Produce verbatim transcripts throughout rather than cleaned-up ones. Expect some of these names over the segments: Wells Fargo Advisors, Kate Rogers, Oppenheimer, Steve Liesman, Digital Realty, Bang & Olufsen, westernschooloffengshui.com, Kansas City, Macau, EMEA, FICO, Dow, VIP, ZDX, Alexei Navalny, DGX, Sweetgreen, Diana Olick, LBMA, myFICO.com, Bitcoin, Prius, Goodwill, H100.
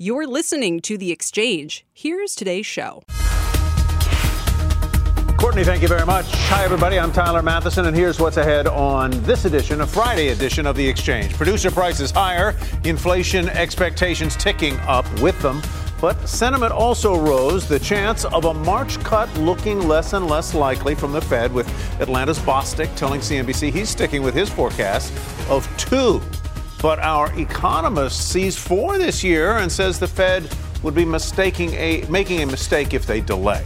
You're listening to The Exchange. Here's today's show. Courtney, thank you very much. Hi, everybody. I'm Tyler Matheson, and here's what's ahead on this edition, a Friday edition of The Exchange. Producer prices higher, inflation expectations ticking up with them, but sentiment also rose. The chance of a March cut looking less and less likely from the Fed, with Atlanta's Bostic telling C N B C he's sticking with his forecast of two. But our economist sees four this year and says the Fed would be mistaking a, making a mistake if they delay.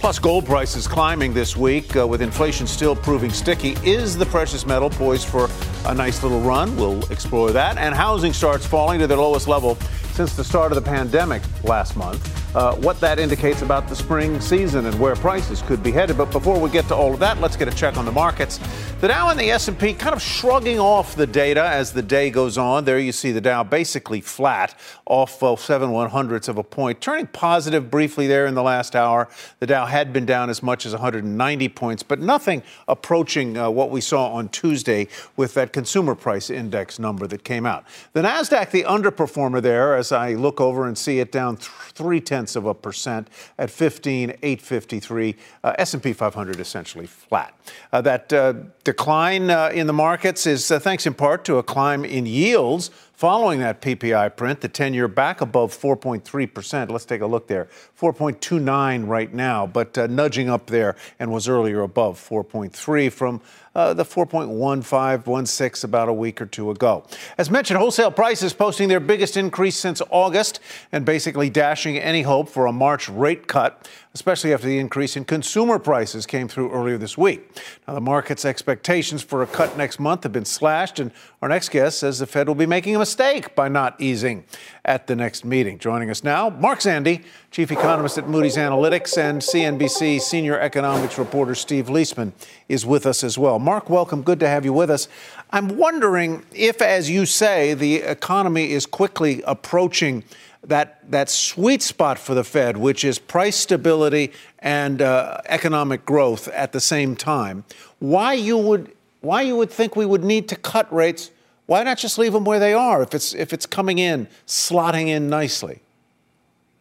Plus, gold prices climbing this week uh, with inflation still proving sticky. Is the precious metal poised for a nice little run? We'll explore that. And housing starts falling to their lowest level since the start of the pandemic last month. Uh, what that indicates about the spring season and where prices could be headed. But before we get to all of that, let's get a check on the markets. The Dow and the S and P kind of shrugging off the data as the day goes on. There you see the Dow basically flat, off uh, seven one-hundredths of a point, turning positive briefly there in the last hour. The Dow had been down as much as one hundred ninety points, but nothing approaching uh, what we saw on Tuesday with that consumer price index number that came out. The Nasdaq, the underperformer there, as I look over and see it down th- three-tenths of a percent at fifteen thousand eight hundred fifty-three. Uh, S and P five hundred essentially flat. Uh, that uh, decline uh, in the markets is uh, thanks in part to a climb in yields following that P P I print, the ten-year back above four point three percent. Let's take a look there. four point two nine right now, but uh, nudging up there, and was earlier above four point three from uh, the four point one five, one six about a week or two ago. As mentioned, wholesale prices posting their biggest increase since August and basically dashing any hope for a March rate cut, especially after the increase in consumer prices came through earlier this week. Now, the market's expectations for a cut next month have been slashed, and our next guest says the Fed will be making a mistake by not easing at the next meeting. Joining us now, Mark Zandi, chief economist at Moody's Analytics, and C N B C senior economics reporter Steve Liesman is with us as well. Mark, welcome. Good to have you with us. I'm wondering if, as you say, the economy is quickly approaching that that sweet spot for the Fed, which is price stability and uh, economic growth at the same time. Why you would why you would think we would need to cut rates? Why not just leave them where they are if it's if it's coming in, slotting in nicely?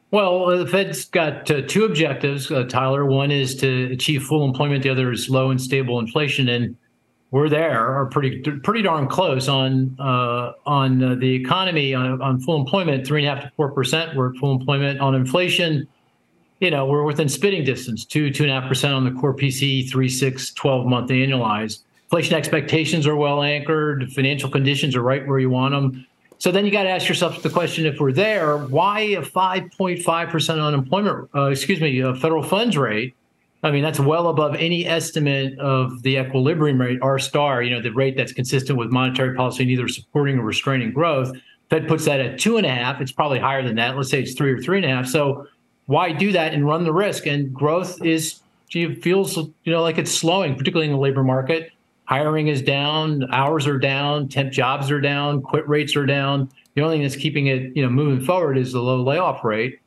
Well, the Fed's got uh, two objectives, uh, Tyler. One is to achieve full employment. The other is low and stable inflation. And we're there, or pretty pretty darn close on uh, on uh, the economy, on, on full employment, three point five to four percent. We're at full employment. On inflation, you know, we're within spitting distance, two, two point five percent on the core P C E, three, six, twelve-month annualized. Inflation expectations are well anchored. Financial conditions are right where you want them. So then you got to ask yourself the question, if we're there, why a five point five percent unemployment, uh, excuse me, uh, federal funds rate? I mean, that's well above any estimate of the equilibrium rate, R star, you know, the rate that's consistent with monetary policy, neither supporting or restraining growth. Fed puts that at two and a half. It's probably higher than that. Let's say it's three or three and a half. So why do that and run the risk? And growth is, it feels, you know, like it's slowing, particularly in the labor market. Hiring is down, hours are down, temp jobs are down, quit rates are down. The only thing that's keeping it, you know, moving forward is the low layoff rate.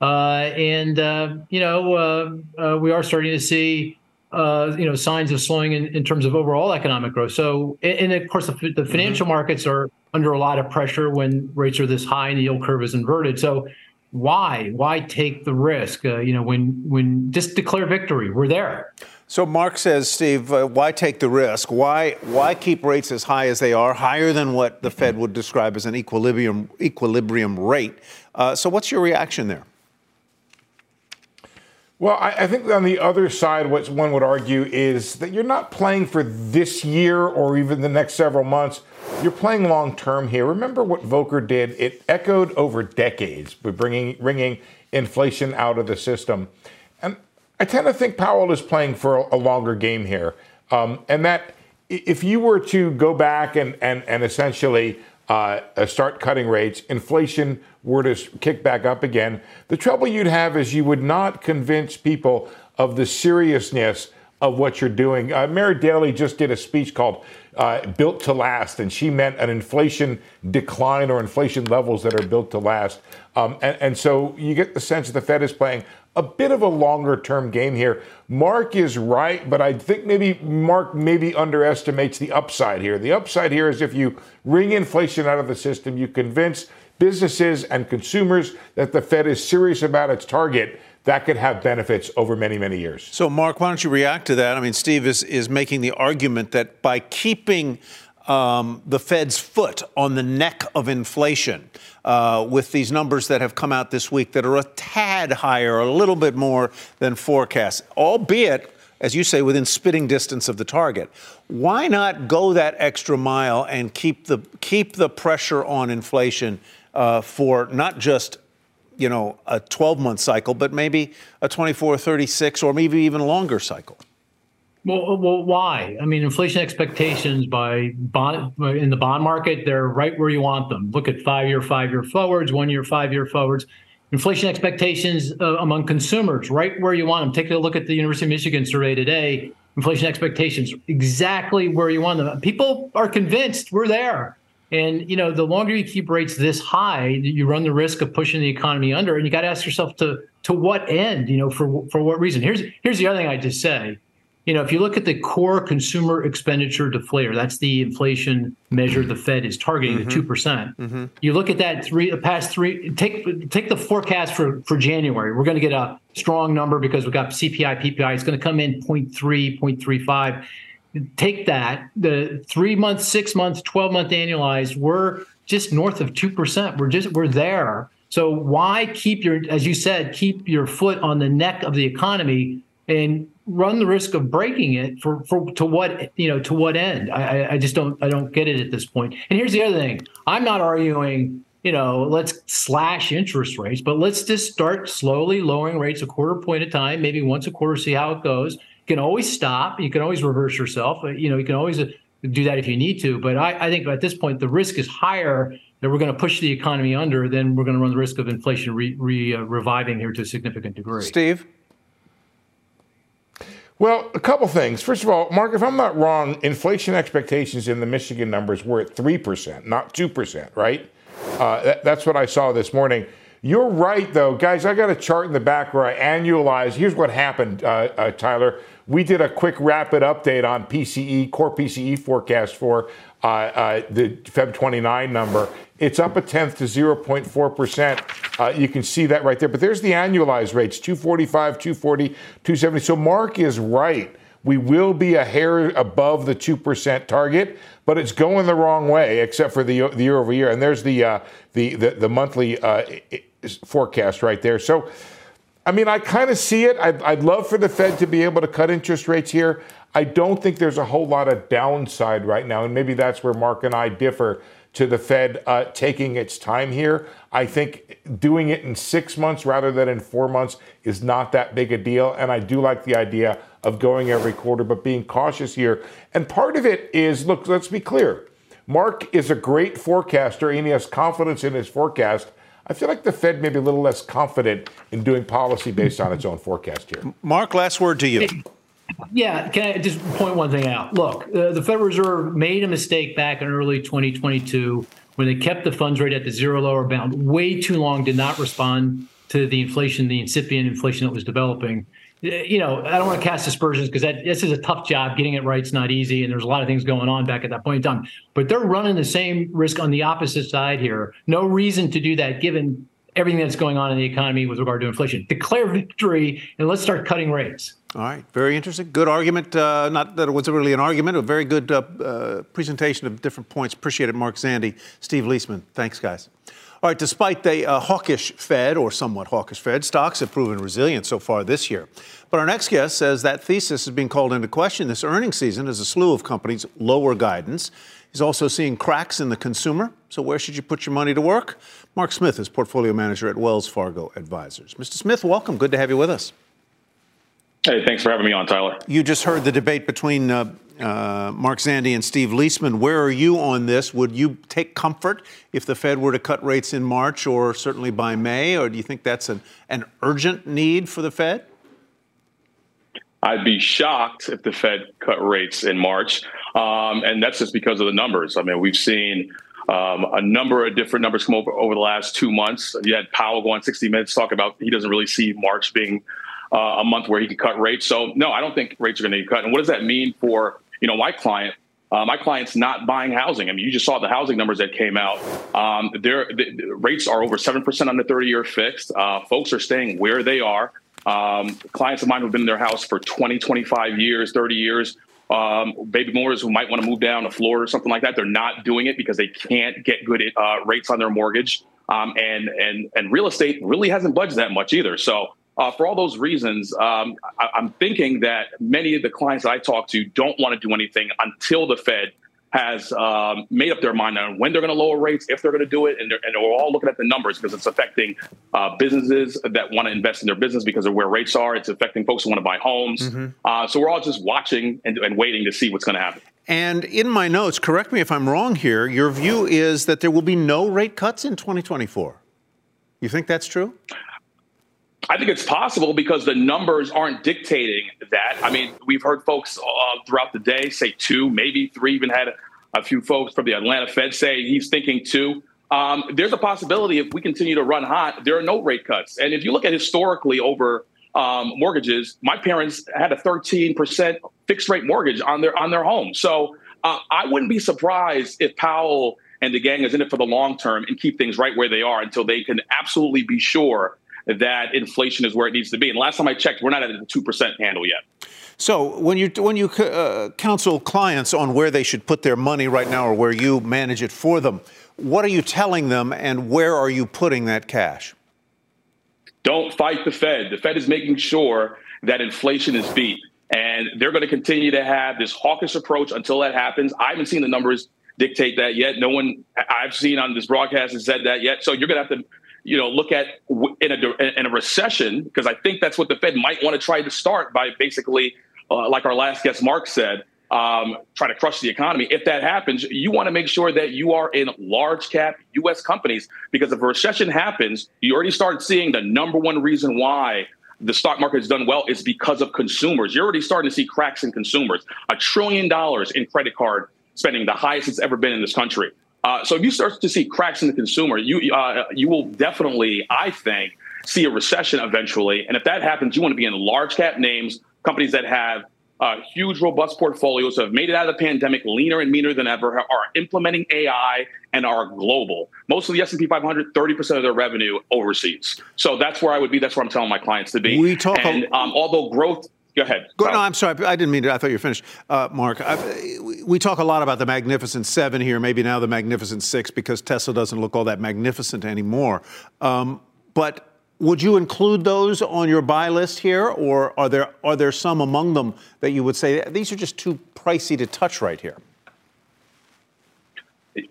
Uh, and, uh, you know, uh, uh, we are starting to see, uh, you know, signs of slowing in, in terms of overall economic growth. So, and of course, the, the financial mm-hmm. markets are under a lot of pressure when rates are this high and the yield curve is inverted. So why? Why take the risk? Uh, you know, when when just declare victory. We're there. So Mark says, Steve, uh, why take the risk? Why why keep rates as high as they are, higher than what the Fed would describe as an equilibrium equilibrium rate? Uh, so what's your reaction there? Well, I, I think on the other side, what one would argue is that you're not playing for this year or even the next several months. You're playing long term here. Remember what Volcker did? It echoed over decades by bringing wringing inflation out of the system. And I tend to think Powell is playing for a longer game here. Um, and that if you were to go back and, and, and essentially uh, start cutting rates, inflation were to kick back up again, the trouble you'd have is you would not convince people of the seriousness of what you're doing. Uh, Mary Daly just did a speech called uh, Built to Last, and she meant an inflation decline or inflation levels that are built to last. Um, and, and so you get the sense that the Fed is playing a bit of a longer-term game here. Mark is right, but I think maybe Mark maybe underestimates the upside here. The upside here is if you wring inflation out of the system, you convince businesses and consumers that the Fed is serious about its target, that could have benefits over many, many years. So, Mark, why don't you react to that? I mean, Steve is, is making the argument that by keeping um, the Fed's foot on the neck of inflation uh, with these numbers that have come out this week that are a tad higher, a little bit more than forecast, albeit, as you say, within spitting distance of the target, why not go that extra mile and keep the, keep the pressure on inflation uh, for not just you know, a twelve-month cycle, but maybe a twenty-four, thirty-six, or maybe even longer cycle? Well, well, why? I mean, inflation expectations by bond, in the bond market, they're right where you want them. Look at five-year, five-year forwards, one-year, five-year forwards. Inflation expectations uh, among consumers, right where you want them. Take a look at the University of Michigan survey today. Inflation expectations, exactly where you want them. People are convinced we're there. And, you know, the longer you keep rates this high, you run the risk of pushing the economy under. And you got to ask yourself to to what end, you know, for for what reason? Here's here's the other thing I just say. You know, if you look at the core consumer expenditure deflator, that's the inflation measure the Fed is targeting, mm-hmm. the two percent. Mm-hmm. You look at that three, the past three, take take the forecast for, for January. We're going to get a strong number because we've got C P I, P P I. It's going to come in zero point three, zero point three five. Take that, the three-month, six-month, twelve-month annualized, we're just north of two percent. We're just, we're there. So why keep your, as you said, keep your foot on the neck of the economy and run the risk of breaking it for, for to what, you know, to what end? I, I just don't, I don't get it at this point. And here's the other thing. I'm not arguing, you know, let's slash interest rates, but let's just start slowly lowering rates a quarter point at a time, maybe once a quarter, see how it goes. You can always stop. You can always reverse yourself. You know, you can always do that if you need to. But I, I think at this point, the risk is higher that we're going to push the economy under than we're going to run the risk of inflation re, re, uh, reviving here to a significant degree. Steve? Well, a couple things. First of all, Mark, if I'm not wrong, inflation expectations in the Michigan numbers were at three percent, not two percent, right? Uh, that, that's what I saw this morning. You're right, though. Guys, I got a chart in the back where I annualize. Here's what happened, uh, uh, Tyler. We did a quick rapid update on P C E, core P C E forecast for uh, uh, the February twenty-ninth number. It's up a tenth to zero point four percent. Uh, you can see that right there. But there's the annualized rates, two forty-five, two forty, two seventy. So Mark is right. We will be a hair above the two percent target, but it's going the wrong way, except for the, the year over year. And there's the, uh, the, the, the monthly uh, forecast right there. So, I mean, I kind of see it. I'd, I'd love for the Fed to be able to cut interest rates here. I don't think there's a whole lot of downside right now, and maybe that's where Mark and I differ to the Fed uh, taking its time here. I think doing it in six months rather than in four months is not that big a deal, and I do like the idea of going every quarter, but being cautious here. And part of it is, look, let's be clear. Mark is a great forecaster, and he has confidence in his forecast. I feel like the Fed may be a little less confident in doing policy based on its own forecast here. Mark, last word to you. Yeah, can I just point one thing out? Look, uh, the Federal Reserve made a mistake back in early twenty twenty-two when they kept the funds rate at the zero lower bound way too long, did not respond to the inflation, the incipient inflation that was developing. You know, I don't want to cast aspersions because that this is a tough job. Getting it right's not easy, and there's a lot of things going on back at that point in time. But they're running the same risk on the opposite side here. No reason to do that, given everything that's going on in the economy with regard to inflation. Declare victory, and let's start cutting rates. All right, very interesting. Good argument. Uh, not that it was really an argument. A very good uh, uh, presentation of different points. Appreciate it, Mark Zandi, Steve Liesman. Thanks, guys. All right, despite the uh, hawkish Fed, or somewhat hawkish Fed, stocks have proven resilient so far this year. But our next guest says that thesis is being called into question this earnings season as a slew of companies lower guidance. He's also seeing cracks in the consumer. So where should you put your money to work? Mark Smith is portfolio manager at Wells Fargo Advisors. Mister Smith, welcome. Good to have you with us. Hey, thanks for having me on, Tyler. You just heard the debate between uh, uh, Mark Zandi and Steve Liesman. Where are you on this? Would you take comfort if the Fed were to cut rates in March or certainly by May? Or do you think that's an, an urgent need for the Fed? I'd be shocked if the Fed cut rates in March. Um, and that's just because of the numbers. I mean, we've seen um, a number of different numbers come over, over the last two months. You had Powell go on sixty minutes talk about he doesn't really see March being Uh, a month where he could cut rates. So, no, I don't think rates are going to get cut. And what does that mean for, you know, my client? Uh, my client's not buying housing. I mean, you just saw the housing numbers that came out. Um, their the, the rates are over seven percent on the thirty-year fixed. Uh, folks are staying where they are. Um, clients of mine who've been in their house for twenty, twenty-five years, thirty years, um, baby boomers who might want to move down to Florida or something like that, they're not doing it because they can't get good uh, rates on their mortgage. Um, and, and, and real estate really hasn't budged that much either. So, Uh, for all those reasons, um, I, I'm thinking that many of the clients that I talk to don't want to do anything until the Fed has um, made up their mind on when they're going to lower rates, if they're going to do it. And they're, and we're all looking at the numbers because it's affecting uh, businesses that want to invest in their business because of where rates are. It's affecting folks who want to buy homes. Mm-hmm. uh, so we're all just watching and, and waiting to see what's going to happen. And in my notes, correct me if I'm wrong here, your view is that there will be no rate cuts in twenty twenty-four. You think that's true? I think it's possible because the numbers aren't dictating that. I mean, we've heard folks uh, throughout the day say two, maybe three, even had a few folks from the Atlanta Fed say he's thinking two. Um, there's a possibility if we continue to run hot, there are no rate cuts. And if you look at historically over um, mortgages, my parents had a thirteen percent fixed rate mortgage on their on their home. So uh, I wouldn't be surprised if Powell and the gang is in it for the long term and keep things right where they are until they can absolutely be sure that inflation is where it needs to be. And last time I checked, we're not at the two percent handle yet. So when you when you uh, counsel clients on where they should put their money right now or where you manage it for them, what are you telling them and where are you putting that cash? Don't fight the Fed. The Fed is making sure that inflation is beat. And they're going to continue to have this hawkish approach until that happens. I haven't seen the numbers dictate that yet. No one I've seen on this broadcast has said that yet. So you're going to have to you know, look at in a, in a recession, because I think that's what the Fed might want to try to start by basically, uh, like our last guest, Mark said, um, try to crush the economy. If that happens, you want to make sure that you are in large cap U S companies, because if a recession happens, you already start seeing the number one reason why the stock market has done well is because of consumers. You're already starting to see cracks in consumers, a trillion dollars in credit card spending, the highest it's ever been in this country. Uh, so if you start to see cracks in the consumer, you uh, you will definitely, I think, see a recession eventually. And if that happens, you want to be in large cap names, companies that have uh, huge, robust portfolios, have made it out of the pandemic leaner and meaner than ever, are implementing A I and are global. Most of the S and P five hundred, thirty percent of their revenue overseas. So that's where I would be. That's where I'm telling my clients to be. We talk and um, although growth. Go ahead. Go, no, I'm sorry. I didn't mean to. I thought you were finished, uh, Mark. I, we talk a lot about the Magnificent Seven here, maybe now the Magnificent Six, because Tesla doesn't look all that magnificent anymore. Um, but would you include those on your buy list here, or are there are there some among them that you would say these are just too pricey to touch right here?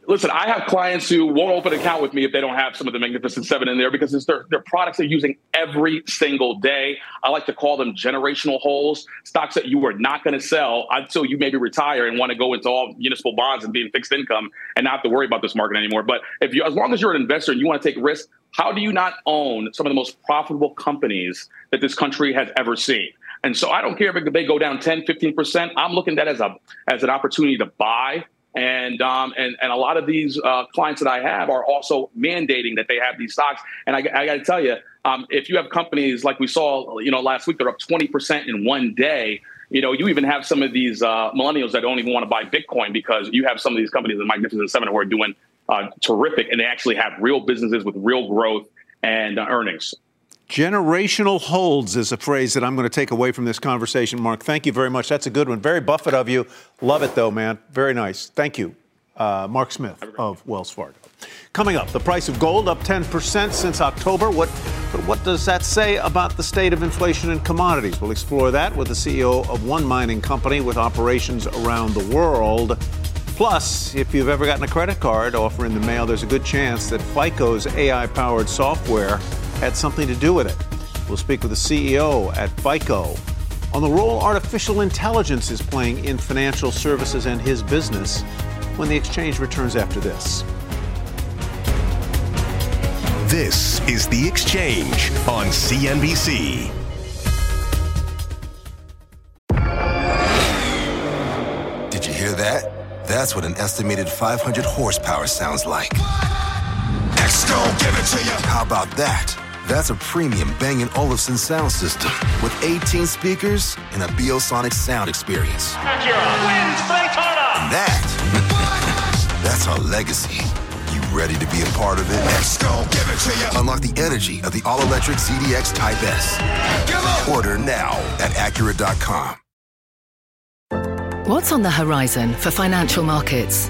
Listen, I have clients who won't open an account with me if they don't have some of the Magnificent Seven in there because it's their, their products they're using every single day. I like to call them generational holds, stocks that you are not going to sell until you maybe retire and want to go into all municipal bonds and be in fixed income and not have to worry about this market anymore. But if you, as long as you're an investor and you want to take risk, how do you not own some of the most profitable companies that this country has ever seen? And so I don't care if they go down ten, fifteen percent. I'm looking at it as a as an opportunity to buy. And, um, and and a lot of these uh, clients that I have are also mandating that they have these stocks. And I, I got to tell you, um, if you have companies like we saw, you know, last week, they're up twenty percent in one day. You know, you even have some of these uh, millennials that don't even want to buy Bitcoin because you have some of these companies, the Magnificent Seven, who are doing uh, terrific. And they actually have real businesses with real growth and uh, earnings. Generational holds is a phrase that I'm going to take away from this conversation, Mark. Thank you very much. That's a good one. Very Buffett of you. Love it, though, man. Very nice. Thank you. Uh, Mark Smith of Wells Fargo. Coming up, the price of gold up ten percent since October. What, but what does that say about the state of inflation and commodities? We'll explore that with the C E O of one mining company with operations around the world. Plus, if you've ever gotten a credit card offer in the mail, there's a good chance that FICO's A I-powered software had something to do with it. We'll speak with the C E O at FICO on the role artificial intelligence is playing in financial services and his business when The Exchange returns after this. This is The Exchange on C N B C. Did you hear that? That's what an estimated five hundred horsepower sounds like. Next, go give it to you. How about that? That's a premium Bang and Olufsen sound system with eighteen speakers and a Biosonic sound experience. And that, that's our legacy. You ready to be a part of it? Let's go give it to you. Unlock the energy of the all-electric Z D X Type S. Order now at Acura dot com. What's on the horizon for financial markets?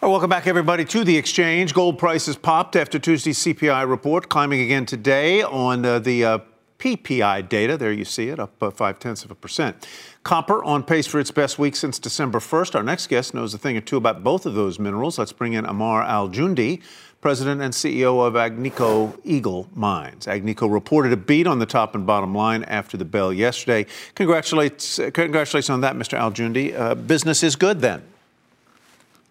Welcome back, everybody, to The Exchange. Gold prices popped after Tuesday's C P I report, climbing again today on uh, the uh, P P I data. There you see it, up uh, five-tenths of a percent. Copper on pace for its best week since December first. Our next guest knows a thing or two about both of those minerals. Let's bring in Amar Al-Joundi, president and C E O of Agnico Eagle Mines. Agnico reported a beat on the top and bottom line after the bell yesterday. Congratulations, congratulations on that, Mister Al-Joundi. Uh, business is good, then.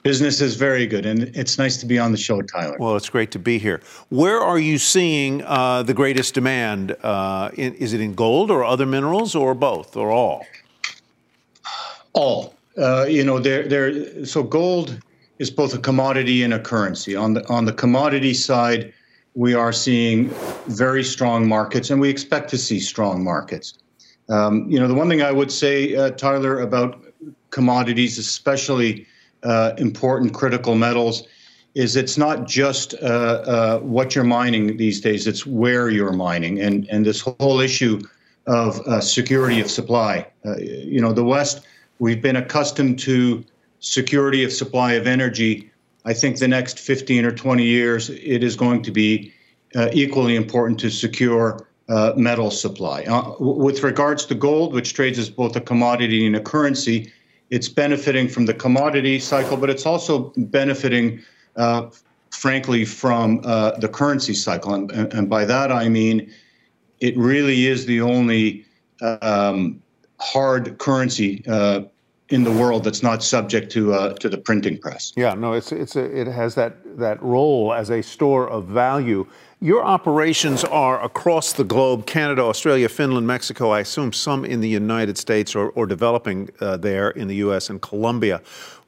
Business is very good, and it's nice to be on the show, Tyler. Well, it's great to be here. Where are you seeing uh, the greatest demand? Uh, in, is it in gold or other minerals or both or all? All. Uh, you know, there, there. So gold is both a commodity and a currency. On the on the commodity side, we are seeing very strong markets, and we expect to see strong markets. Um, you know, the one thing I would say, uh, Tyler, about commodities, especially Uh, important critical metals, is it's not just uh, uh, what you're mining these days, it's where you're mining. And, and this whole issue of uh, security of supply. Uh, you know, the West, we've been accustomed to security of supply of energy. I think the next fifteen or twenty years, it is going to be uh, equally important to secure uh, metal supply. Uh, with regards to gold, which trades as both a commodity and a currency, it's benefiting from the commodity cycle, but it's also benefiting, uh, frankly, from uh, the currency cycle. And, and by that, I mean, it really is the only um, hard currency uh, in the world that's not subject to uh, to the printing press. Yeah, no, it's it's a, it has that, that role as a store of value. Your operations are across the globe, Canada, Australia, Finland, Mexico, I assume some in the United States or, or developing uh, there in the U S and Colombia.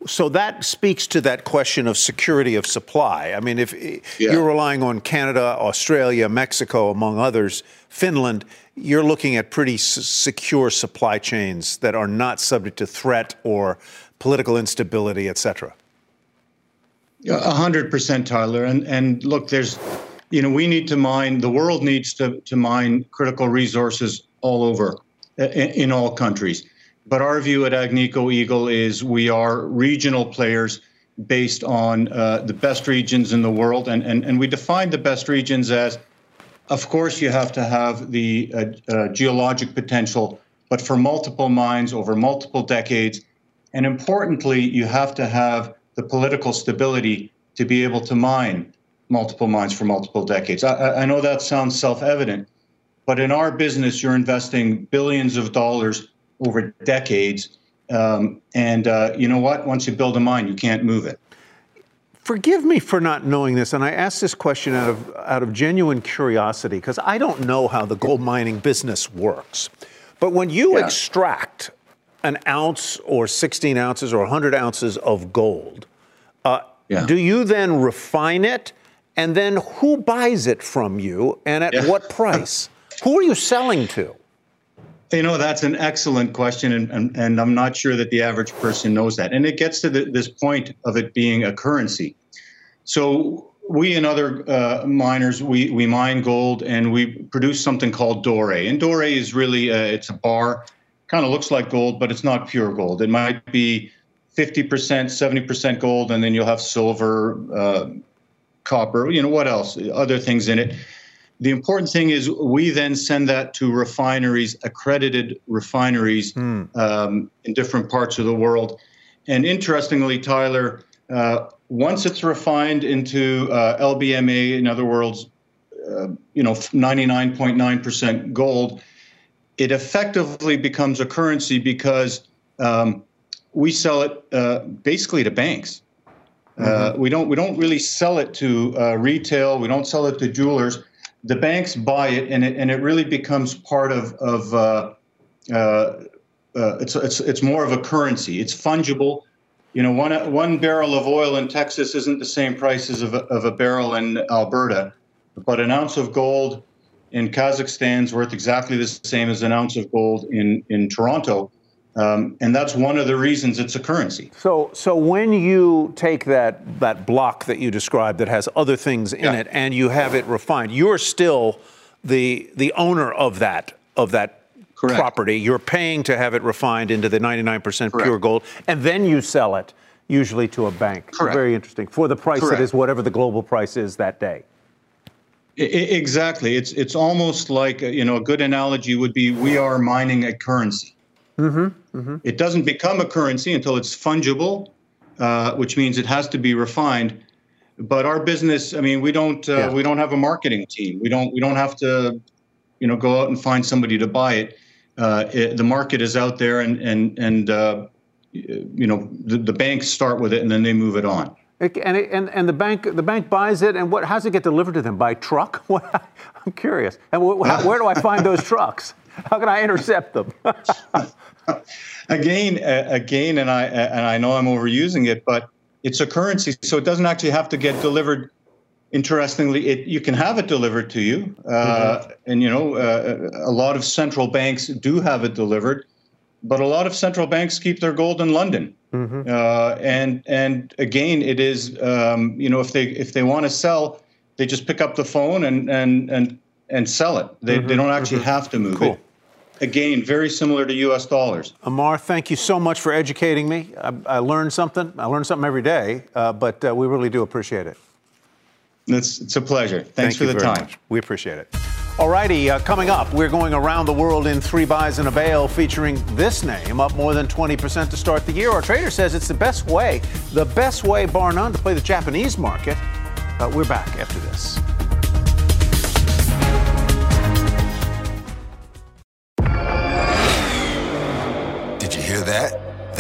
So that speaks to that question of security of supply. I mean, if yeah. you're relying on Canada, Australia, Mexico, among others, Finland, you're looking at pretty s- secure supply chains that are not subject to threat or political instability, et cetera. A hundred percent, Tyler. And, and look, there's... You know, we need to mine, the world needs to, to mine critical resources all over, in, in all countries. But our view at Agnico Eagle is we are regional players based on uh, the best regions in the world. And, and, and we define the best regions as, of course, you have to have the uh, uh, geologic potential, but for multiple mines over multiple decades. And importantly, you have to have the political stability to be able to mine multiple mines for multiple decades. I, I know that sounds self-evident, but in our business, you're investing billions of dollars over decades. Um, and uh, you know what? Once you build a mine, you can't move it. Forgive me for not knowing this, and I asked this question out of out of genuine curiosity, because I don't know how the gold mining business works. But when you yeah. extract an ounce or sixteen ounces or one hundred ounces of gold, uh, yeah. do you then refine it? And then who buys it from you and at yeah. what price? Who are you selling to? You know, that's an excellent question, and, and, and I'm not sure that the average person knows that. And it gets to the, this point of it being a currency. So we and other uh, miners, we, we mine gold and we produce something called doré. And doré is really, uh, it's a bar kind of looks like gold, but it's not pure gold. It might be fifty percent, seventy percent gold, and then you'll have silver, uh, copper, you know, what else, other things in it. The important thing is we then send that to refineries, accredited refineries mm. um, in different parts of the world. And interestingly, Tyler, uh, once it's refined into uh, L B M A, in other words, uh, you know, ninety-nine point nine percent gold, it effectively becomes a currency because um, we sell it uh, basically to banks. Mm-hmm. uh, we don't we don't really sell it to uh, retail. We don't sell it to jewelers. The banks buy it, and it and it really becomes part of of uh, uh, uh, it's it's it's more of a currency. It's fungible. You know, one one barrel of oil in Texas isn't the same price as of a, of a barrel in Alberta, but an ounce of gold in Kazakhstan's worth exactly the same as an ounce of gold in in Toronto. Um, and that's one of the reasons it's a currency. So so when you take that that block that you described that has other things in yeah. it and you have it refined, you're still the the owner of that of that Correct. property. You're paying to have it refined into the ninety-nine percent pure gold, and then you sell it usually to a bank. Correct. Very interesting. For the price Correct. that is whatever the global price is that day. I, exactly. It's it's almost like, you know, a good analogy would be we are mining a currency. Mm-hmm, mm-hmm. It doesn't become a currency until it's fungible, uh, which means it has to be refined. But our business, I mean, we don't uh, yeah. we don't have a marketing team. We don't we don't have to, you know, go out and find somebody to buy it. Uh, it the market is out there, and and and uh, you know the, the banks start with it and then they move it on. It, and it, and and the bank the bank buys it, and what? How's it get delivered to them by truck? What, I'm curious. And wh- how, where do I find those trucks? How can I intercept them? again, uh, again, and I uh, and I know I'm overusing it, but it's a currency, so it doesn't actually have to get delivered. Interestingly, it you can have it delivered to you, uh, mm-hmm. and you know uh, a lot of central banks do have it delivered, but a lot of central banks keep their gold in London, mm-hmm. uh, and and again, it is um, you know if they if they want to sell, they just pick up the phone and and and. and sell it. They, mm-hmm, they don't actually mm-hmm. have to move cool. it. Again, very similar to U S dollars. Amar, thank you so much for educating me. I, I learned something. I learn something every day, uh, but uh, we really do appreciate it. It's, it's a pleasure. Thanks thank for the time. Much. We appreciate it. All righty, uh, coming up, we're going around the world in three buys and a bail featuring this name, up more than twenty percent to start the year. Our trader says it's the best way, the best way, bar none, to play the Japanese market. Uh, we're back after this. That?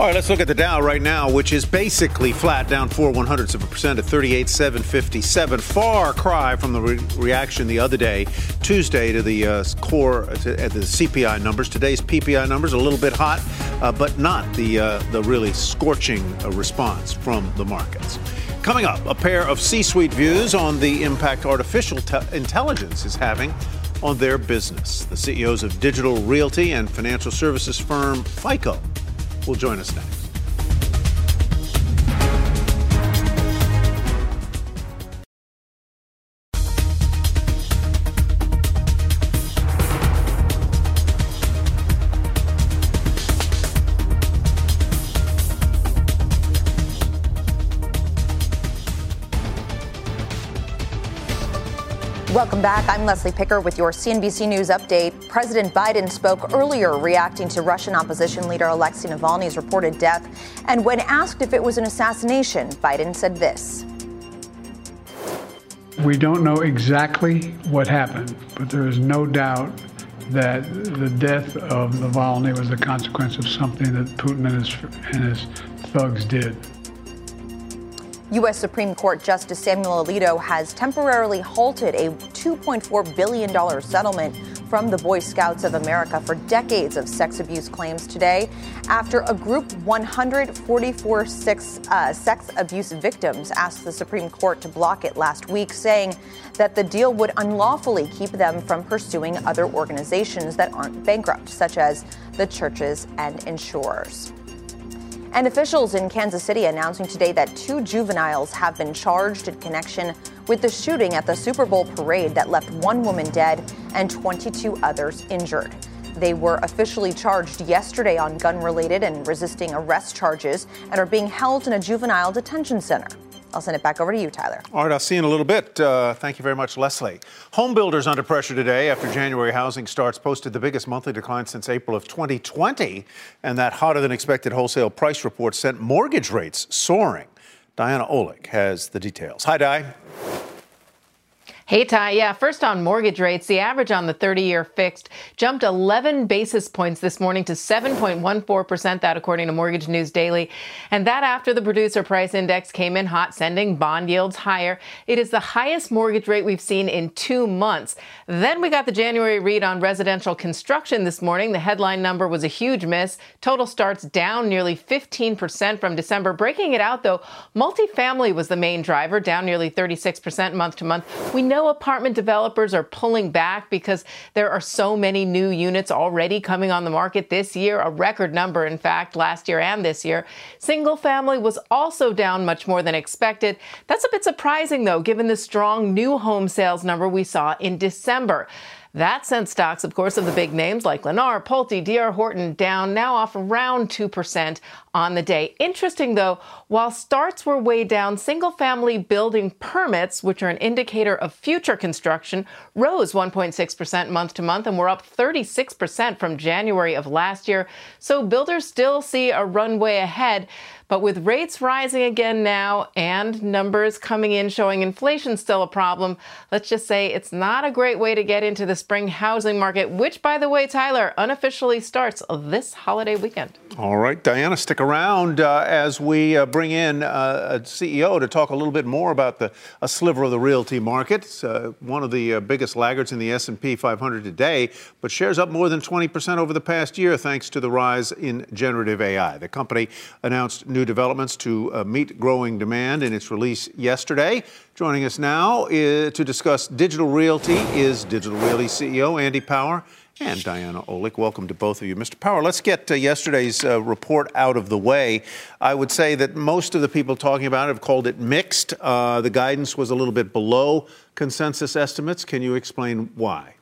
All right, let's look at the Dow right now, which is basically flat, down four one-hundredths of a percent at thirty-eight thousand seven hundred fifty-seven. Far cry from the re- reaction the other day, Tuesday, to the uh, core, uh, to, uh, the C P I numbers. Today's P P I numbers a little bit hot, uh, but not the uh, the really scorching uh, response from the markets. Coming up, a pair of C-suite views on the impact artificial te- intelligence is having on their business. The C E Os of Digital Realty and financial services firm FICO will join us next. Welcome back. I'm Leslie Picker with your C N B C News update. President Biden spoke earlier reacting to Russian opposition leader Alexei Navalny's reported death. And when asked if it was an assassination, Biden said this. We don't know exactly what happened, but there is no doubt that the death of Navalny was a consequence of something that Putin and his, and his thugs did. U S. Supreme Court Justice Samuel Alito has temporarily halted a two point four billion dollars settlement from the Boy Scouts of America for decades of sex abuse claims today after a group one hundred forty-four six, uh, sex abuse victims asked the Supreme Court to block it last week, saying that the deal would unlawfully keep them from pursuing other organizations that aren't bankrupt, such as the churches and insurers. And officials in Kansas City announcing today that two juveniles have been charged in connection with the shooting at the Super Bowl parade that left one woman dead and twenty-two others injured. They were officially charged yesterday on gun-related and resisting arrest charges and are being held in a juvenile detention center. I'll send it back over to you, Tyler. All right, I'll see you in a little bit. Uh, thank you very much, Leslie. Home builders under pressure today after January housing starts posted the biggest monthly decline since April of twenty twenty, and that hotter-than-expected wholesale price report sent mortgage rates soaring. Diana Olick has the details. Hi, Di. Hey, Ty. Yeah, first on mortgage rates, the average on the thirty-year fixed jumped eleven basis points this morning to seven point one four percent, that according to Mortgage News Daily. And that after the producer price index came in hot, sending bond yields higher. It is the highest mortgage rate we've seen in two months. Then we got the January read on residential construction this morning. The headline number was a huge miss. Total starts down nearly fifteen percent from December. Breaking it out, though, multifamily was the main driver, down nearly thirty-six percent month to month. We know No apartment developers are pulling back because there are so many new units already coming on the market this year, a record number, in fact, last year and this year. Single family was also down much more than expected. That's a bit surprising, though, given the strong new home sales number we saw in December. That sent stocks, of course, of the big names like Lennar, Pulte, D R. Horton down, now off around two percent on the day. Interesting, though, while starts were way down, single-family building permits, which are an indicator of future construction, rose one point six percent month-to-month and were up thirty-six percent from January of last year. So builders still see a runway ahead. But with rates rising again now and numbers coming in showing inflation's still a problem, let's just say it's not a great way to get into the spring housing market, which, by the way, Tyler, unofficially starts this holiday weekend. All right, Diana, stick around uh, as we uh, bring in uh, a C E O to talk a little bit more about the, a sliver of the realty market. It's uh, one of the uh, biggest laggards in the S and P five hundred today, but shares up more than twenty percent over the past year thanks to the rise in generative A I. The company announced new developments to uh, meet growing demand in its release yesterday. Joining us now is, to discuss Digital Realty is Digital Realty C E O Andy Power and Diana Olick. Welcome to both of you. Mister Power, let's get uh, yesterday's uh, report out of the way. I would say that most of the people talking about it have called it mixed. Uh, the guidance was a little bit below consensus estimates. Can you explain why?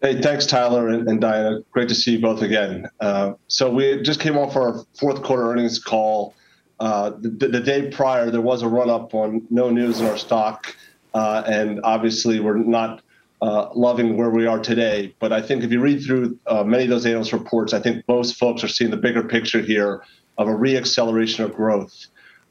Hey, thanks, Tyler and, and Diana. Great to see you both again. Uh, so we just came off our fourth quarter earnings call. Uh, the, the day prior, there was a run-up on no news in our stock, uh, and obviously we're not uh, loving where we are today. But I think if you read through uh, many of those analyst reports, I think most folks are seeing the bigger picture here of a re-acceleration of growth.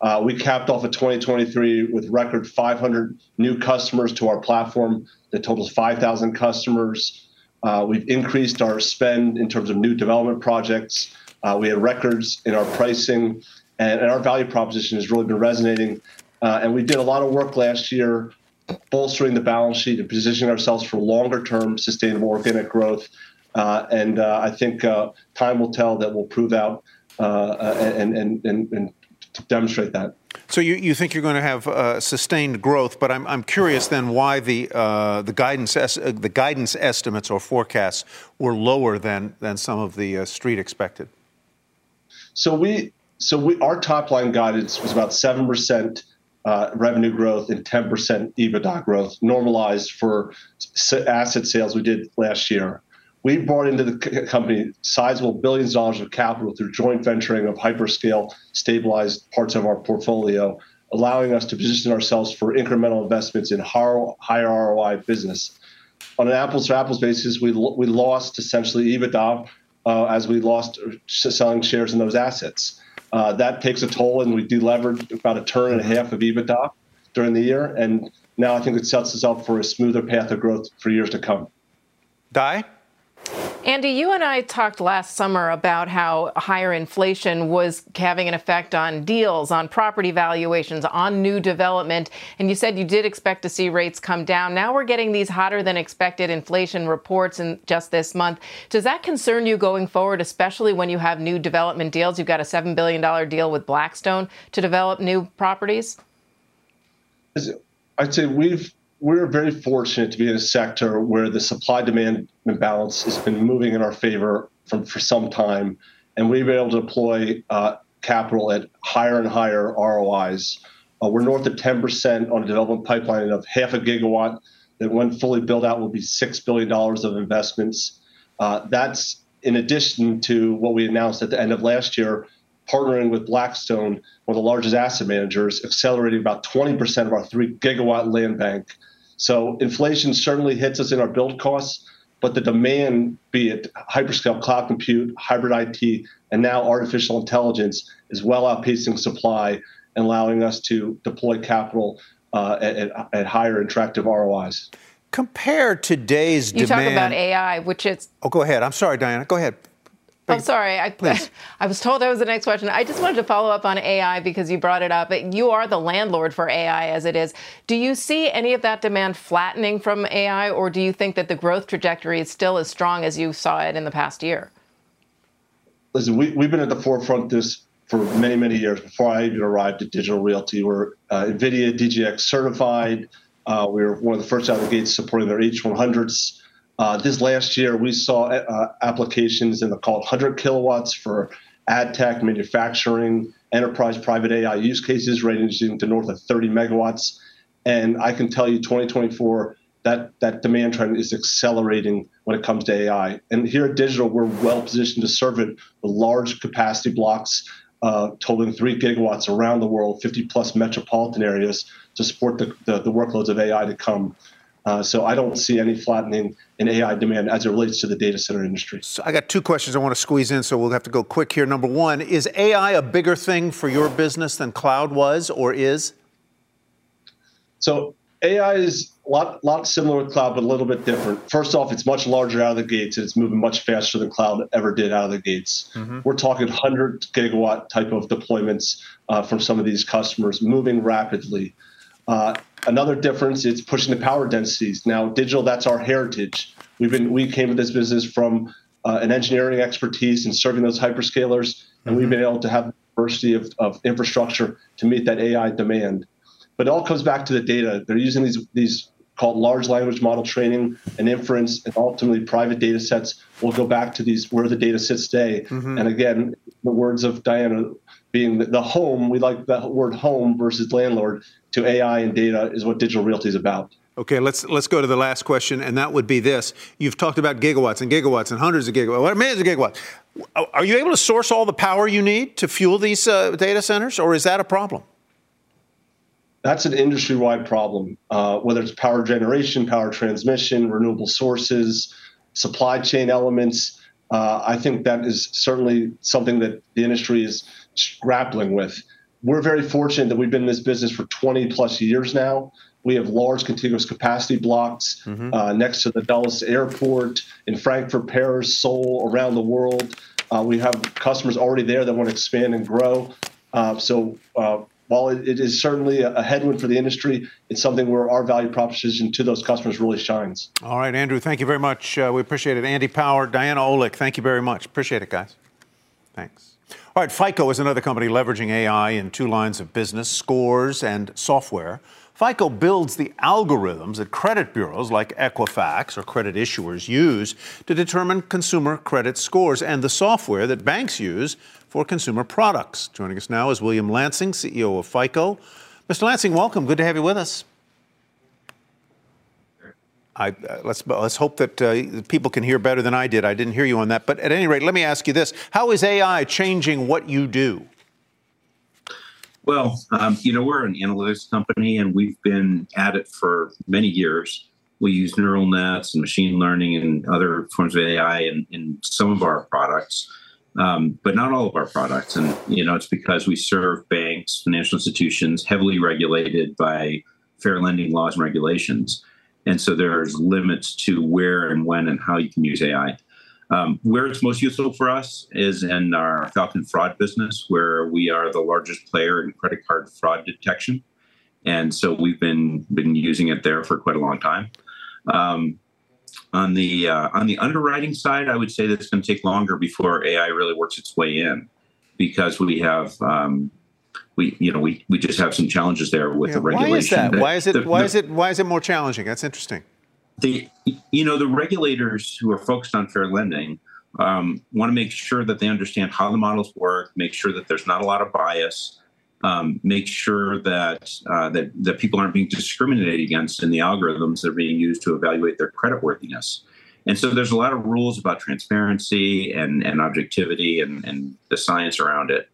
Uh, we capped off a twenty twenty-three with record five hundred new customers to our platform that totals five thousand customers. Uh, we've increased our spend in terms of new development projects. Uh, we had records in our pricing, and, and our value proposition has really been resonating. Uh, and we did a lot of work last year bolstering the balance sheet and positioning ourselves for longer-term sustainable organic growth. Uh, and uh, I think uh, time will tell that we'll prove out uh, and, and, and, and demonstrate that. So you, you think you're going to have uh, sustained growth, but I'm, I'm curious then why the uh, the guidance es- the guidance estimates or forecasts were lower than than some of the uh, street expected. So we so we our top line guidance was about seven percent uh, revenue growth and ten percent EBITDA growth, normalized for asset sales we did last year. We brought into the company sizable billions of dollars of capital through joint venturing of hyperscale stabilized parts of our portfolio, allowing us to position ourselves for incremental investments in higher R O I business. On an apples-to-apples basis, we we lost essentially EBITDA uh, as we lost selling shares in those assets. Uh, that takes a toll, and we delevered about a turn and a half of EBITDA during the year, and now I think it sets us up for a smoother path of growth for years to come. Di? Andy, you and I talked last summer about how higher inflation was having an effect on deals, on property valuations, on new development, and you said you did expect to see rates come down. Now we're getting these hotter than expected inflation reports in just this month. Does that concern you going forward, especially when you have new development deals? You've got a seven billion dollars deal with Blackstone to develop new properties? I'd say we've We're very fortunate to be in a sector where the supply-demand imbalance has been moving in our favor from, for some time, and we've been able to deploy uh, capital at higher and higher R O Is. Uh, we're north of ten percent on a development pipeline of half a gigawatt that, when fully built out, will be six billion dollars of investments. Uh, that's in addition to what we announced at the end of last year, partnering with Blackstone, one of the largest asset managers, accelerating about twenty percent of our three gigawatt land bank. So inflation certainly hits us in our build costs, but the demand, be it hyperscale cloud compute, hybrid I T, and now artificial intelligence, is well outpacing supply and allowing us to deploy capital uh, at, at higher attractive R O Is. Compare today's you demand— You talk about A I, which is— Oh, go ahead. I'm sorry, Diana. Go ahead. I'm sorry. I, I was told that was the next question. I just wanted to follow up on A I because you brought it up. You are the landlord for A I as it is. Do you see any of that demand flattening from A I, or do you think that the growth trajectory is still as strong as you saw it in the past year? Listen, we, we've been at the forefront of this for many, many years before I even arrived at Digital Realty. We're uh, NVIDIA D G X certified. Uh, we were one of the first out of the gates supporting their H one hundreds. Uh, this last year, we saw uh, applications in the call one hundred kilowatts for ad tech, manufacturing, enterprise private A I use cases ranging to north of thirty megawatts. And I can tell you, twenty twenty-four, that, that demand trend is accelerating when it comes to A I. And here at Digital, we're well positioned to serve it with large capacity blocks uh, totaling three gigawatts around the world, fifty plus metropolitan areas, to support the, the, the workloads of A I to come. Uh, so I don't see any flattening in A I demand as it relates to the data center industry. So I got two questions I want to squeeze in, so we'll have to go quick here. Number one, is A I a bigger thing for your business than cloud was or is? So A I is a lot, lot similar with cloud, but a little bit different. First off, it's much larger out of the gates, and it's moving much faster than cloud ever did out of the gates. Mm-hmm. We're talking one hundred gigawatt type of deployments uh, from some of these customers, moving rapidly. Uh, another difference is pushing the power densities. Now, Digital, that's our heritage. We've been, we came to this business from uh, an engineering expertise in serving those hyperscalers, and mm-hmm. we've been able to have diversity of, of infrastructure to meet that A I demand. But it all comes back to the data. They're using these, these called large language model training and inference, and ultimately private data sets will go back to these where the data sits today. Mm-hmm. And again, the words of Diana, being the home, we like the word home versus landlord, to A I and data is what Digital Realty is about. Okay, let's let's go to the last question, and that would be this. You've talked about gigawatts and gigawatts and hundreds of gigawatts, millions of gigawatts. Are you able to source all the power you need to fuel these uh, data centers, or is that a problem? That's an industry-wide problem, uh, whether it's power generation, power transmission, renewable sources, supply chain elements. Uh, I think that is certainly something that the industry is grappling with. We're very fortunate that we've been in this business for twenty plus years now. We have large contiguous capacity blocks mm-hmm. uh, next to the Dulles Airport, in Frankfurt, Paris, Seoul, around the world. Uh, we have customers already there that want to expand and grow. Uh, so uh, while it, it is certainly a headwind for the industry, it's something where our value proposition to those customers really shines. All right, Andrew, thank you very much. Uh, we appreciate it. Andy Power, Diana Olick, thank you very much. Appreciate it, guys. Thanks. All right, FICO is another company leveraging A I in two lines of business, scores and software. FICO builds the algorithms that credit bureaus like Equifax or credit issuers use to determine consumer credit scores, and the software that banks use for consumer products. Joining us now is William Lansing, C E O of FICO. Mister Lansing, welcome. Good to have you with us. I, uh, let's, let's hope that uh, people can hear better than I did. I didn't hear you on that. But at any rate, let me ask you this. How is A I changing what you do? Well, um, you know, we're an analytics company, and we've been at it for many years. We use neural nets and machine learning and other forms of A I in, in some of our products, um, but not all of our products. And, you know, it's because we serve banks, financial institutions, heavily regulated by fair lending laws and regulations. And so there's limits to where and when and how you can use A I. Um, where it's most useful for us is in our Falcon fraud business, where we are the largest player in credit card fraud detection. And so we've been been using it there for quite a long time. Um, on the uh, on the underwriting side, I would say that it's going to take longer before A I really works its way in, because we have um, we you know we, we just have some challenges there with yeah, the regulation. Why is that? that why is it? The, why the, is it? Why is it more challenging? That's interesting. The you know the regulators who are focused on fair lending um, want to make sure that they understand how the models work, make sure that there's not a lot of bias. Um, make sure that, uh, that that people aren't being discriminated against in the algorithms that are being used to evaluate their creditworthiness. And so there's a lot of rules about transparency and, and objectivity and, and the science around it.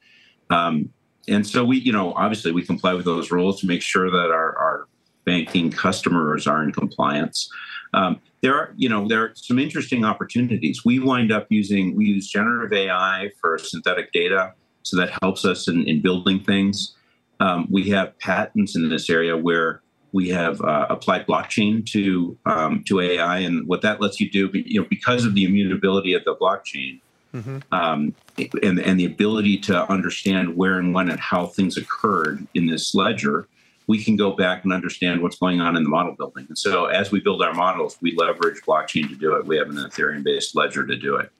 Um, and so we, you know, obviously we comply with those rules to make sure that our, our banking customers are in compliance. Um, there are, you know, there are some interesting opportunities. We wind up using, we use generative A I for synthetic data. So that helps us in, in building things. Um, we have patents in this area where we have uh, applied blockchain to um, to A I, and what that lets you do, you know, because of the immutability of the blockchain, mm-hmm. um, and and the ability to understand where and when and how things occurred in this ledger, we can go back and understand what's going on in the model building. And so, as we build our models, we leverage blockchain to do it. We have an Ethereum-based ledger to do it.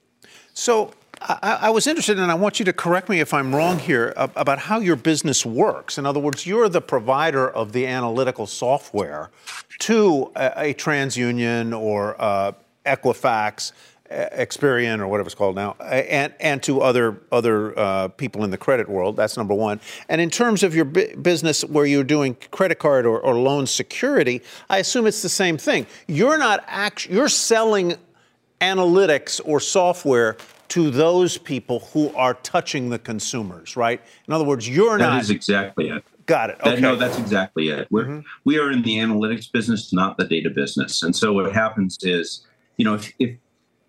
So. I, I was interested, and I want you to correct me if I'm wrong here, uh, about how your business works. In other words, you're the provider of the analytical software to a, a TransUnion or uh, Equifax, Experian, or whatever it's called now, and, and to other, other uh, people in the credit world. That's number one. And in terms of your bu- business where you're doing credit card or, or loan security, I assume it's the same thing. You're not act- you're selling analytics or software to those people who are touching the consumers, right? In other words, you're that not... That is exactly it. Got it, okay. That, no, that's exactly it. We're, mm-hmm. We are in the analytics business, not the data business. And so what happens is, you know, if, if,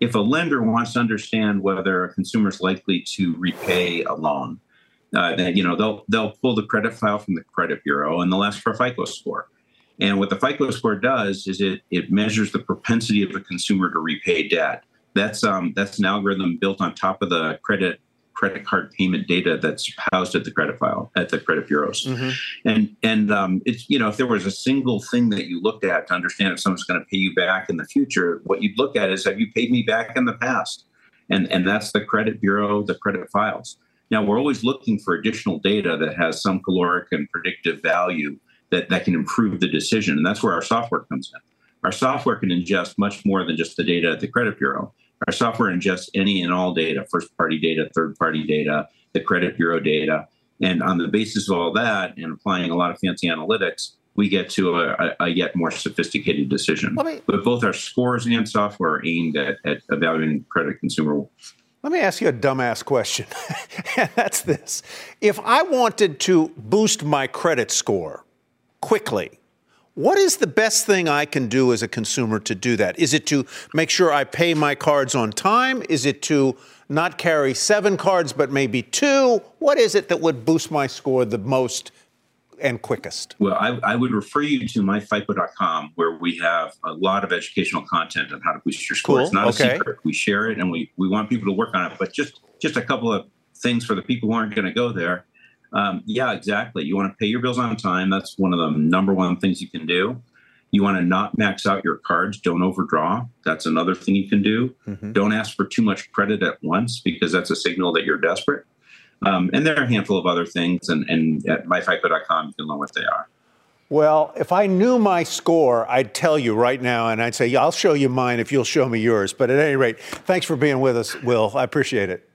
if a lender wants to understand whether a consumer is likely to repay a loan, uh, then, you know, they'll, they'll pull the credit file from the credit bureau and they'll ask for a FICO score. And what the FICO score does is it it measures the propensity of a consumer to repay debt. That's um that's an algorithm built on top of the credit credit card payment data that's housed at the credit file at the credit bureaus, mm-hmm. and and um it's you know if there was a single thing that you looked at to understand if someone's going to pay you back in the future, what you'd look at is, have you paid me back in the past? And and that's the credit bureau, the credit files. Now we're always looking for additional data that has some caloric and predictive value that that can improve the decision, and that's where our software comes in. Our software can ingest much more than just the data at the credit bureau. Our software ingests any and all data, first-party data, third-party data, the credit bureau data. And on the basis of all that and applying a lot of fancy analytics, we get to a, a yet more sophisticated decision. Me, but both our scores and software are aimed at, at evaluating credit consumer. Let me ask you a dumbass question. And that's this. If I wanted to boost my credit score quickly, what is the best thing I can do as a consumer to do that? Is it to make sure I pay my cards on time? Is it to not carry seven cards but maybe two? What is it that would boost my score the most and quickest? Well, I, I would refer you to my FICO dot com, where we have a lot of educational content on how to boost your score. Cool. It's not okay. a secret. We share it, and we, we want people to work on it. But just, just a couple of things for the people who aren't going to go there. Um, yeah, exactly. You want to pay your bills on time. That's one of the number one things you can do. You want to not max out your cards. Don't overdraw. That's another thing you can do. Mm-hmm. Don't ask for too much credit at once, because that's a signal that you're desperate. Um, and there are a handful of other things. And, and at my FICO dot com, you can learn what they are. Well, if I knew my score, I'd tell you right now, and I'd say, yeah, I'll show you mine if you'll show me yours. But at any rate, thanks for being with us, Will. I appreciate it.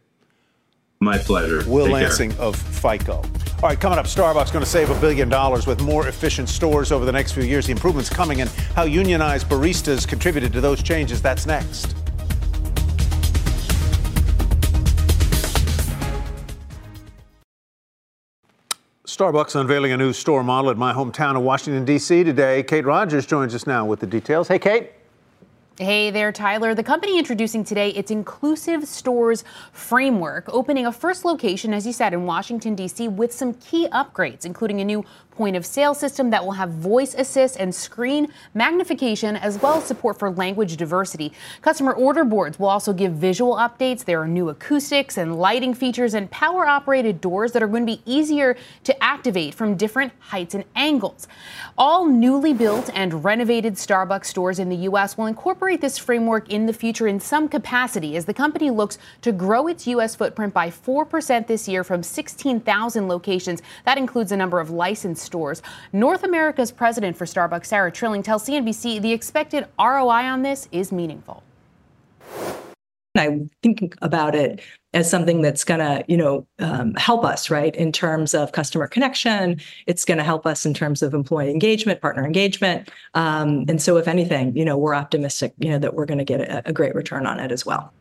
My pleasure. Will Take Lansing care. Of FICO. All right, coming up, Starbucks going to save a billion dollars with more efficient stores over the next few years. The improvements coming and how unionized baristas contributed to those changes. That's next. Starbucks unveiling a new store model at my hometown of Washington, D C today. Kate Rogers joins us now with the details. Hey, Kate. Hey there, Tyler. The company introducing today its inclusive stores framework, opening a first location, as you said, in Washington, D C with some key upgrades, including a new point of sale system that will have voice assist and screen magnification, as well as support for language diversity. Customer order boards will also give visual updates. There are new acoustics and lighting features and power operated doors that are going to be easier to activate from different heights and angles. All newly built and renovated Starbucks stores in the U S will incorporate this framework in the future in some capacity as the company looks to grow its U S footprint by four percent this year from sixteen thousand locations. That includes a number of licensed stores. North America's president for Starbucks, Sarah Trilling, tells C N B C the expected R O I on this is meaningful. I think about it as something that's going to, you know, um, help us, right, in terms of customer connection. It's going to help us in terms of employee engagement, partner engagement. Um, and so if anything, you know, we're optimistic, you know, that we're going to get a, a great return on it as well.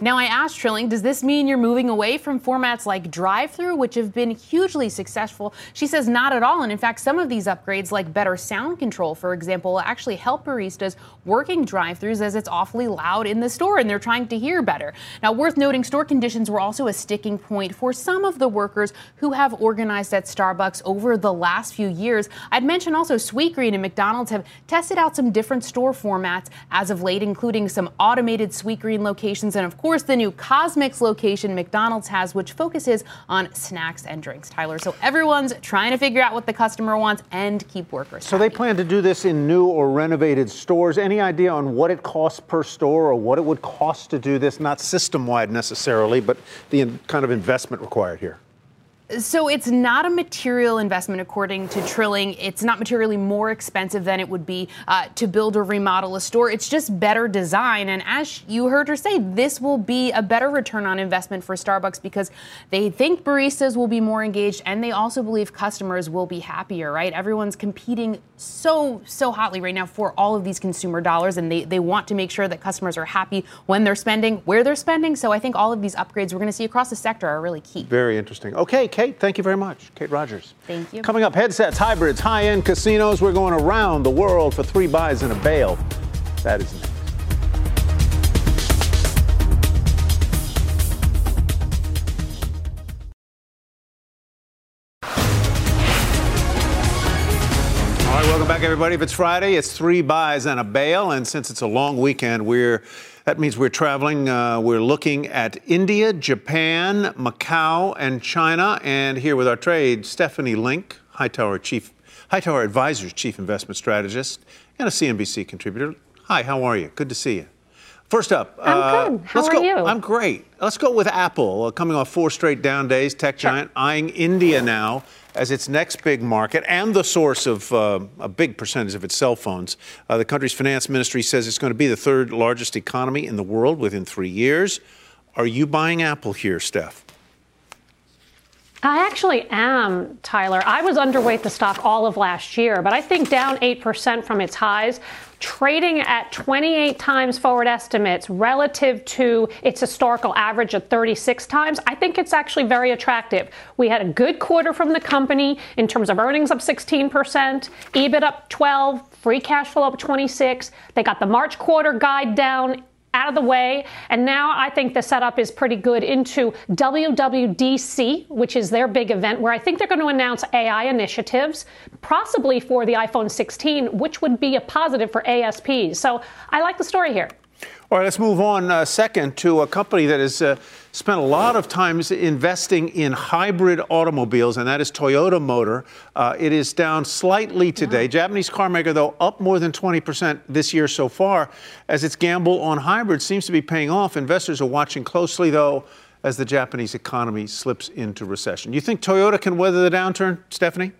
Now, I asked Trilling, does this mean you're moving away from formats like drive-through, which have been hugely successful? She says not at all. And in fact, some of these upgrades, like better sound control, for example, actually help baristas working drive-throughs as it's awfully loud in the store and they're trying to hear better. Now, worth noting, store conditions were also a sticking point for some of the workers who have organized at Starbucks over the last few years. I'd mention also Sweetgreen and McDonald's have tested out some different store formats as of late, including some automated Sweetgreen locations and, of course, the new Cosmics location McDonald's has, which focuses on snacks and drinks, Tyler. So everyone's trying to figure out what the customer wants and keep workers So happy. They plan to do this in new or renovated stores. Any idea on what it costs per store or what it would cost to do this? Not system-wide necessarily, but the kind of investment required here. So it's not a material investment, according to Trilling. It's not materially more expensive than it would be uh, to build or remodel a store. It's just better design. And as you heard her say, this will be a better return on investment for Starbucks because they think baristas will be more engaged and they also believe customers will be happier, right? Everyone's competing so, so hotly right now for all of these consumer dollars. And they, they want to make sure that customers are happy when they're spending, where they're spending. So I think all of these upgrades we're going to see across the sector are really key. Very interesting. Okay, Kate. Kate, thank you very much. Kate Rogers. Thank you. Coming up, headsets, hybrids, high-end casinos. We're going around the world for three buys and a bail. That is next. All right, welcome back, everybody. If it's Friday, it's three buys and a bail. And since it's a long weekend, we're... That means we're traveling. Uh, we're looking at India, Japan, Macau, and China. And here with our trade, Stephanie Link, Hightower Chief, Hightower Advisors Chief Investment Strategist, and a C N B C contributor. Hi, how are you? Good to see you. First up, I'm uh, good. How let's are go. you? I'm great. Let's go with Apple, uh, coming off four straight down days. Tech giant sure. eyeing India now as its next big market and the source of uh, a big percentage of its cell phones. Uh, the country's finance ministry says it's going to be the third largest economy in the world within three years. Are you buying Apple here, Steph? I actually am, Tyler. I was underweight the stock all of last year, but I think down eight percent from its highs, trading at twenty-eight times forward estimates relative to its historical average of thirty-six times, I think it's actually very attractive. We had a good quarter from the company in terms of earnings up sixteen percent, E B I T up twelve percent, free cash flow up twenty-six percent. They got the March quarter guide down out of the way. And now I think the setup is pretty good into W W D C, which is their big event where I think they're going to announce A I initiatives, possibly for the iPhone sixteen, which would be a positive for A S Ps. So I like the story here. All right, let's move on uh, second to a company that has uh, spent a lot of time investing in hybrid automobiles, and that is Toyota Motor. Uh, it is down slightly today. Yeah. Japanese carmaker, though, up more than twenty percent this year so far, as its gamble on hybrids seems to be paying off. Investors are watching closely, though, as the Japanese economy slips into recession. You think Toyota can weather the downturn, Stephanie?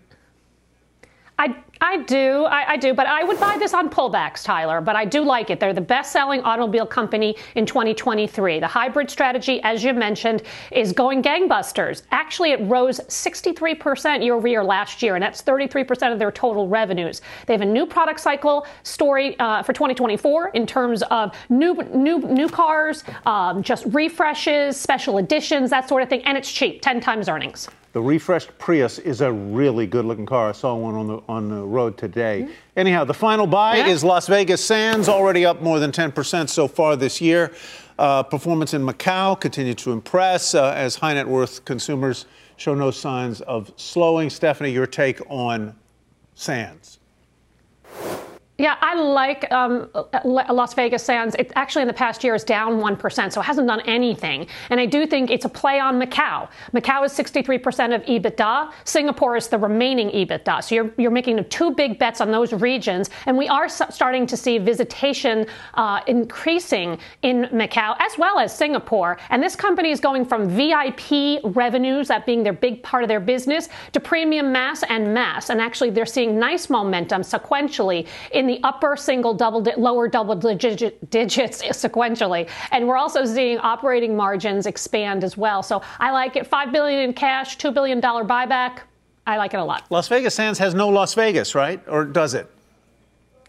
I I do, I, I do, but I would buy this on pullbacks, Tyler, but I do like it. They're the best-selling automobile company in twenty twenty-three. The hybrid strategy, as you mentioned, is going gangbusters. Actually, it rose sixty-three percent year-over-year last year, and that's thirty-three percent of their total revenues. They have a new product cycle story uh, for twenty twenty-four in terms of new new, new cars, um, just refreshes, special editions, that sort of thing, and it's cheap, ten times earnings. The refreshed Prius is a really good-looking car. I saw one on the on the road today. Mm-hmm. Anyhow, the final buy yeah. is Las Vegas Sands, already up more than ten percent so far this year. Uh, performance in Macau continued to impress uh, as high-net-worth consumers show no signs of slowing. Stephanie, your take on Sands. Yeah, I like um, Las Vegas Sands. It actually in the past year is down one percent, so it hasn't done anything. And I do think it's a play on Macau. Macau is sixty-three percent of EBITDA. Singapore is the remaining EBITDA. So you're, you're making two big bets on those regions. And we are starting to see visitation uh, increasing in Macau as well as Singapore. And this company is going from V I P revenues, that being their big part of their business, to premium mass and mass. And actually, they're seeing nice momentum sequentially in in the upper single, double, di lower double digit digits sequentially. And we're also seeing operating margins expand as well. So I like it. five billion dollars in cash, two billion dollars buyback. I like it a lot. Las Vegas Sands has no Las Vegas, right? Or does it?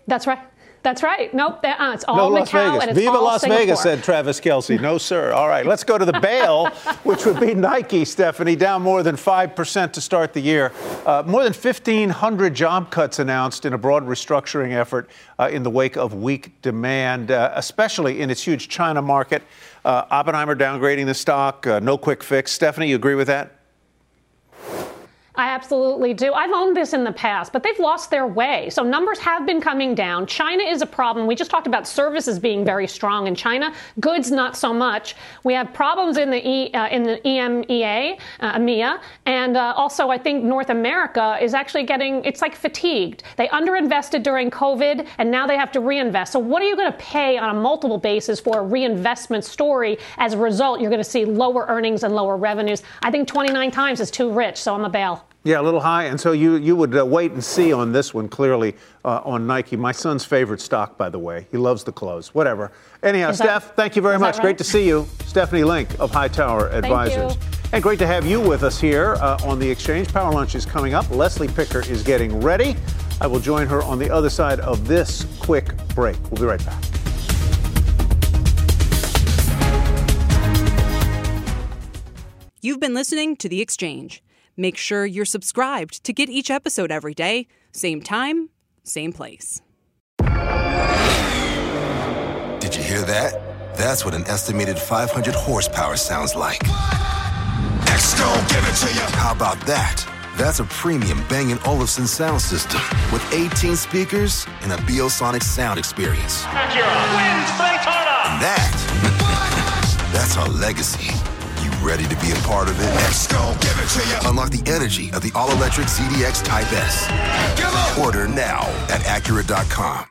That's right. That's right. Nope. Uh, it's all no Macau and it's Viva all Las Singapore. Vegas, said Travis Kelce. No, sir. All right. Let's go to the bail, which would be Nike, Stephanie, down more than five percent to start the year. Uh, more than fifteen hundred job cuts announced in a broad restructuring effort uh, in the wake of weak demand, uh, especially in its huge China market. Uh, Oppenheimer downgrading the stock. Uh, no quick fix. Stephanie, you agree with that? I absolutely do. I've owned this in the past, but they've lost their way. So numbers have been coming down. China is a problem. We just talked about services being very strong in China. Goods, not so much. We have problems in the e, uh, in the E M E A, uh, EMEA, and uh, also I think North America is actually getting, it's like fatigued. They underinvested during COVID, and now they have to reinvest. So what are you going to pay on a multiple basis for a reinvestment story? As a result, you're going to see lower earnings and lower revenues. I think twenty-nine times is too rich, so I'm a bail. Yeah, a little high. And so you, you would uh, wait and see on this one, clearly, uh, on Nike. My son's favorite stock, by the way. He loves the clothes. Whatever. Anyhow, is Steph, that, thank you very much. Right? Great to see you. Stephanie Link of Hightower Advisors. And great to have you with us here uh, on The Exchange. Power Lunch is coming up. Leslie Picker is getting ready. I will join her on the other side of this quick break. We'll be right back. You've been listening to The Exchange. Make sure you're subscribed to get each episode every day, same time, same place. Did you hear that? That's what an estimated five hundred horsepower sounds like. Blackstone, give it to you. How about that? That's a premium Bang and Olufsen sound system with eighteen speakers and a Biosonic sound experience. And that, that's our legacy. Ready to be a part of it? Let's go, give it to you. Unlock the energy of the all-electric Z D X Type S. Order now at Acura dot com.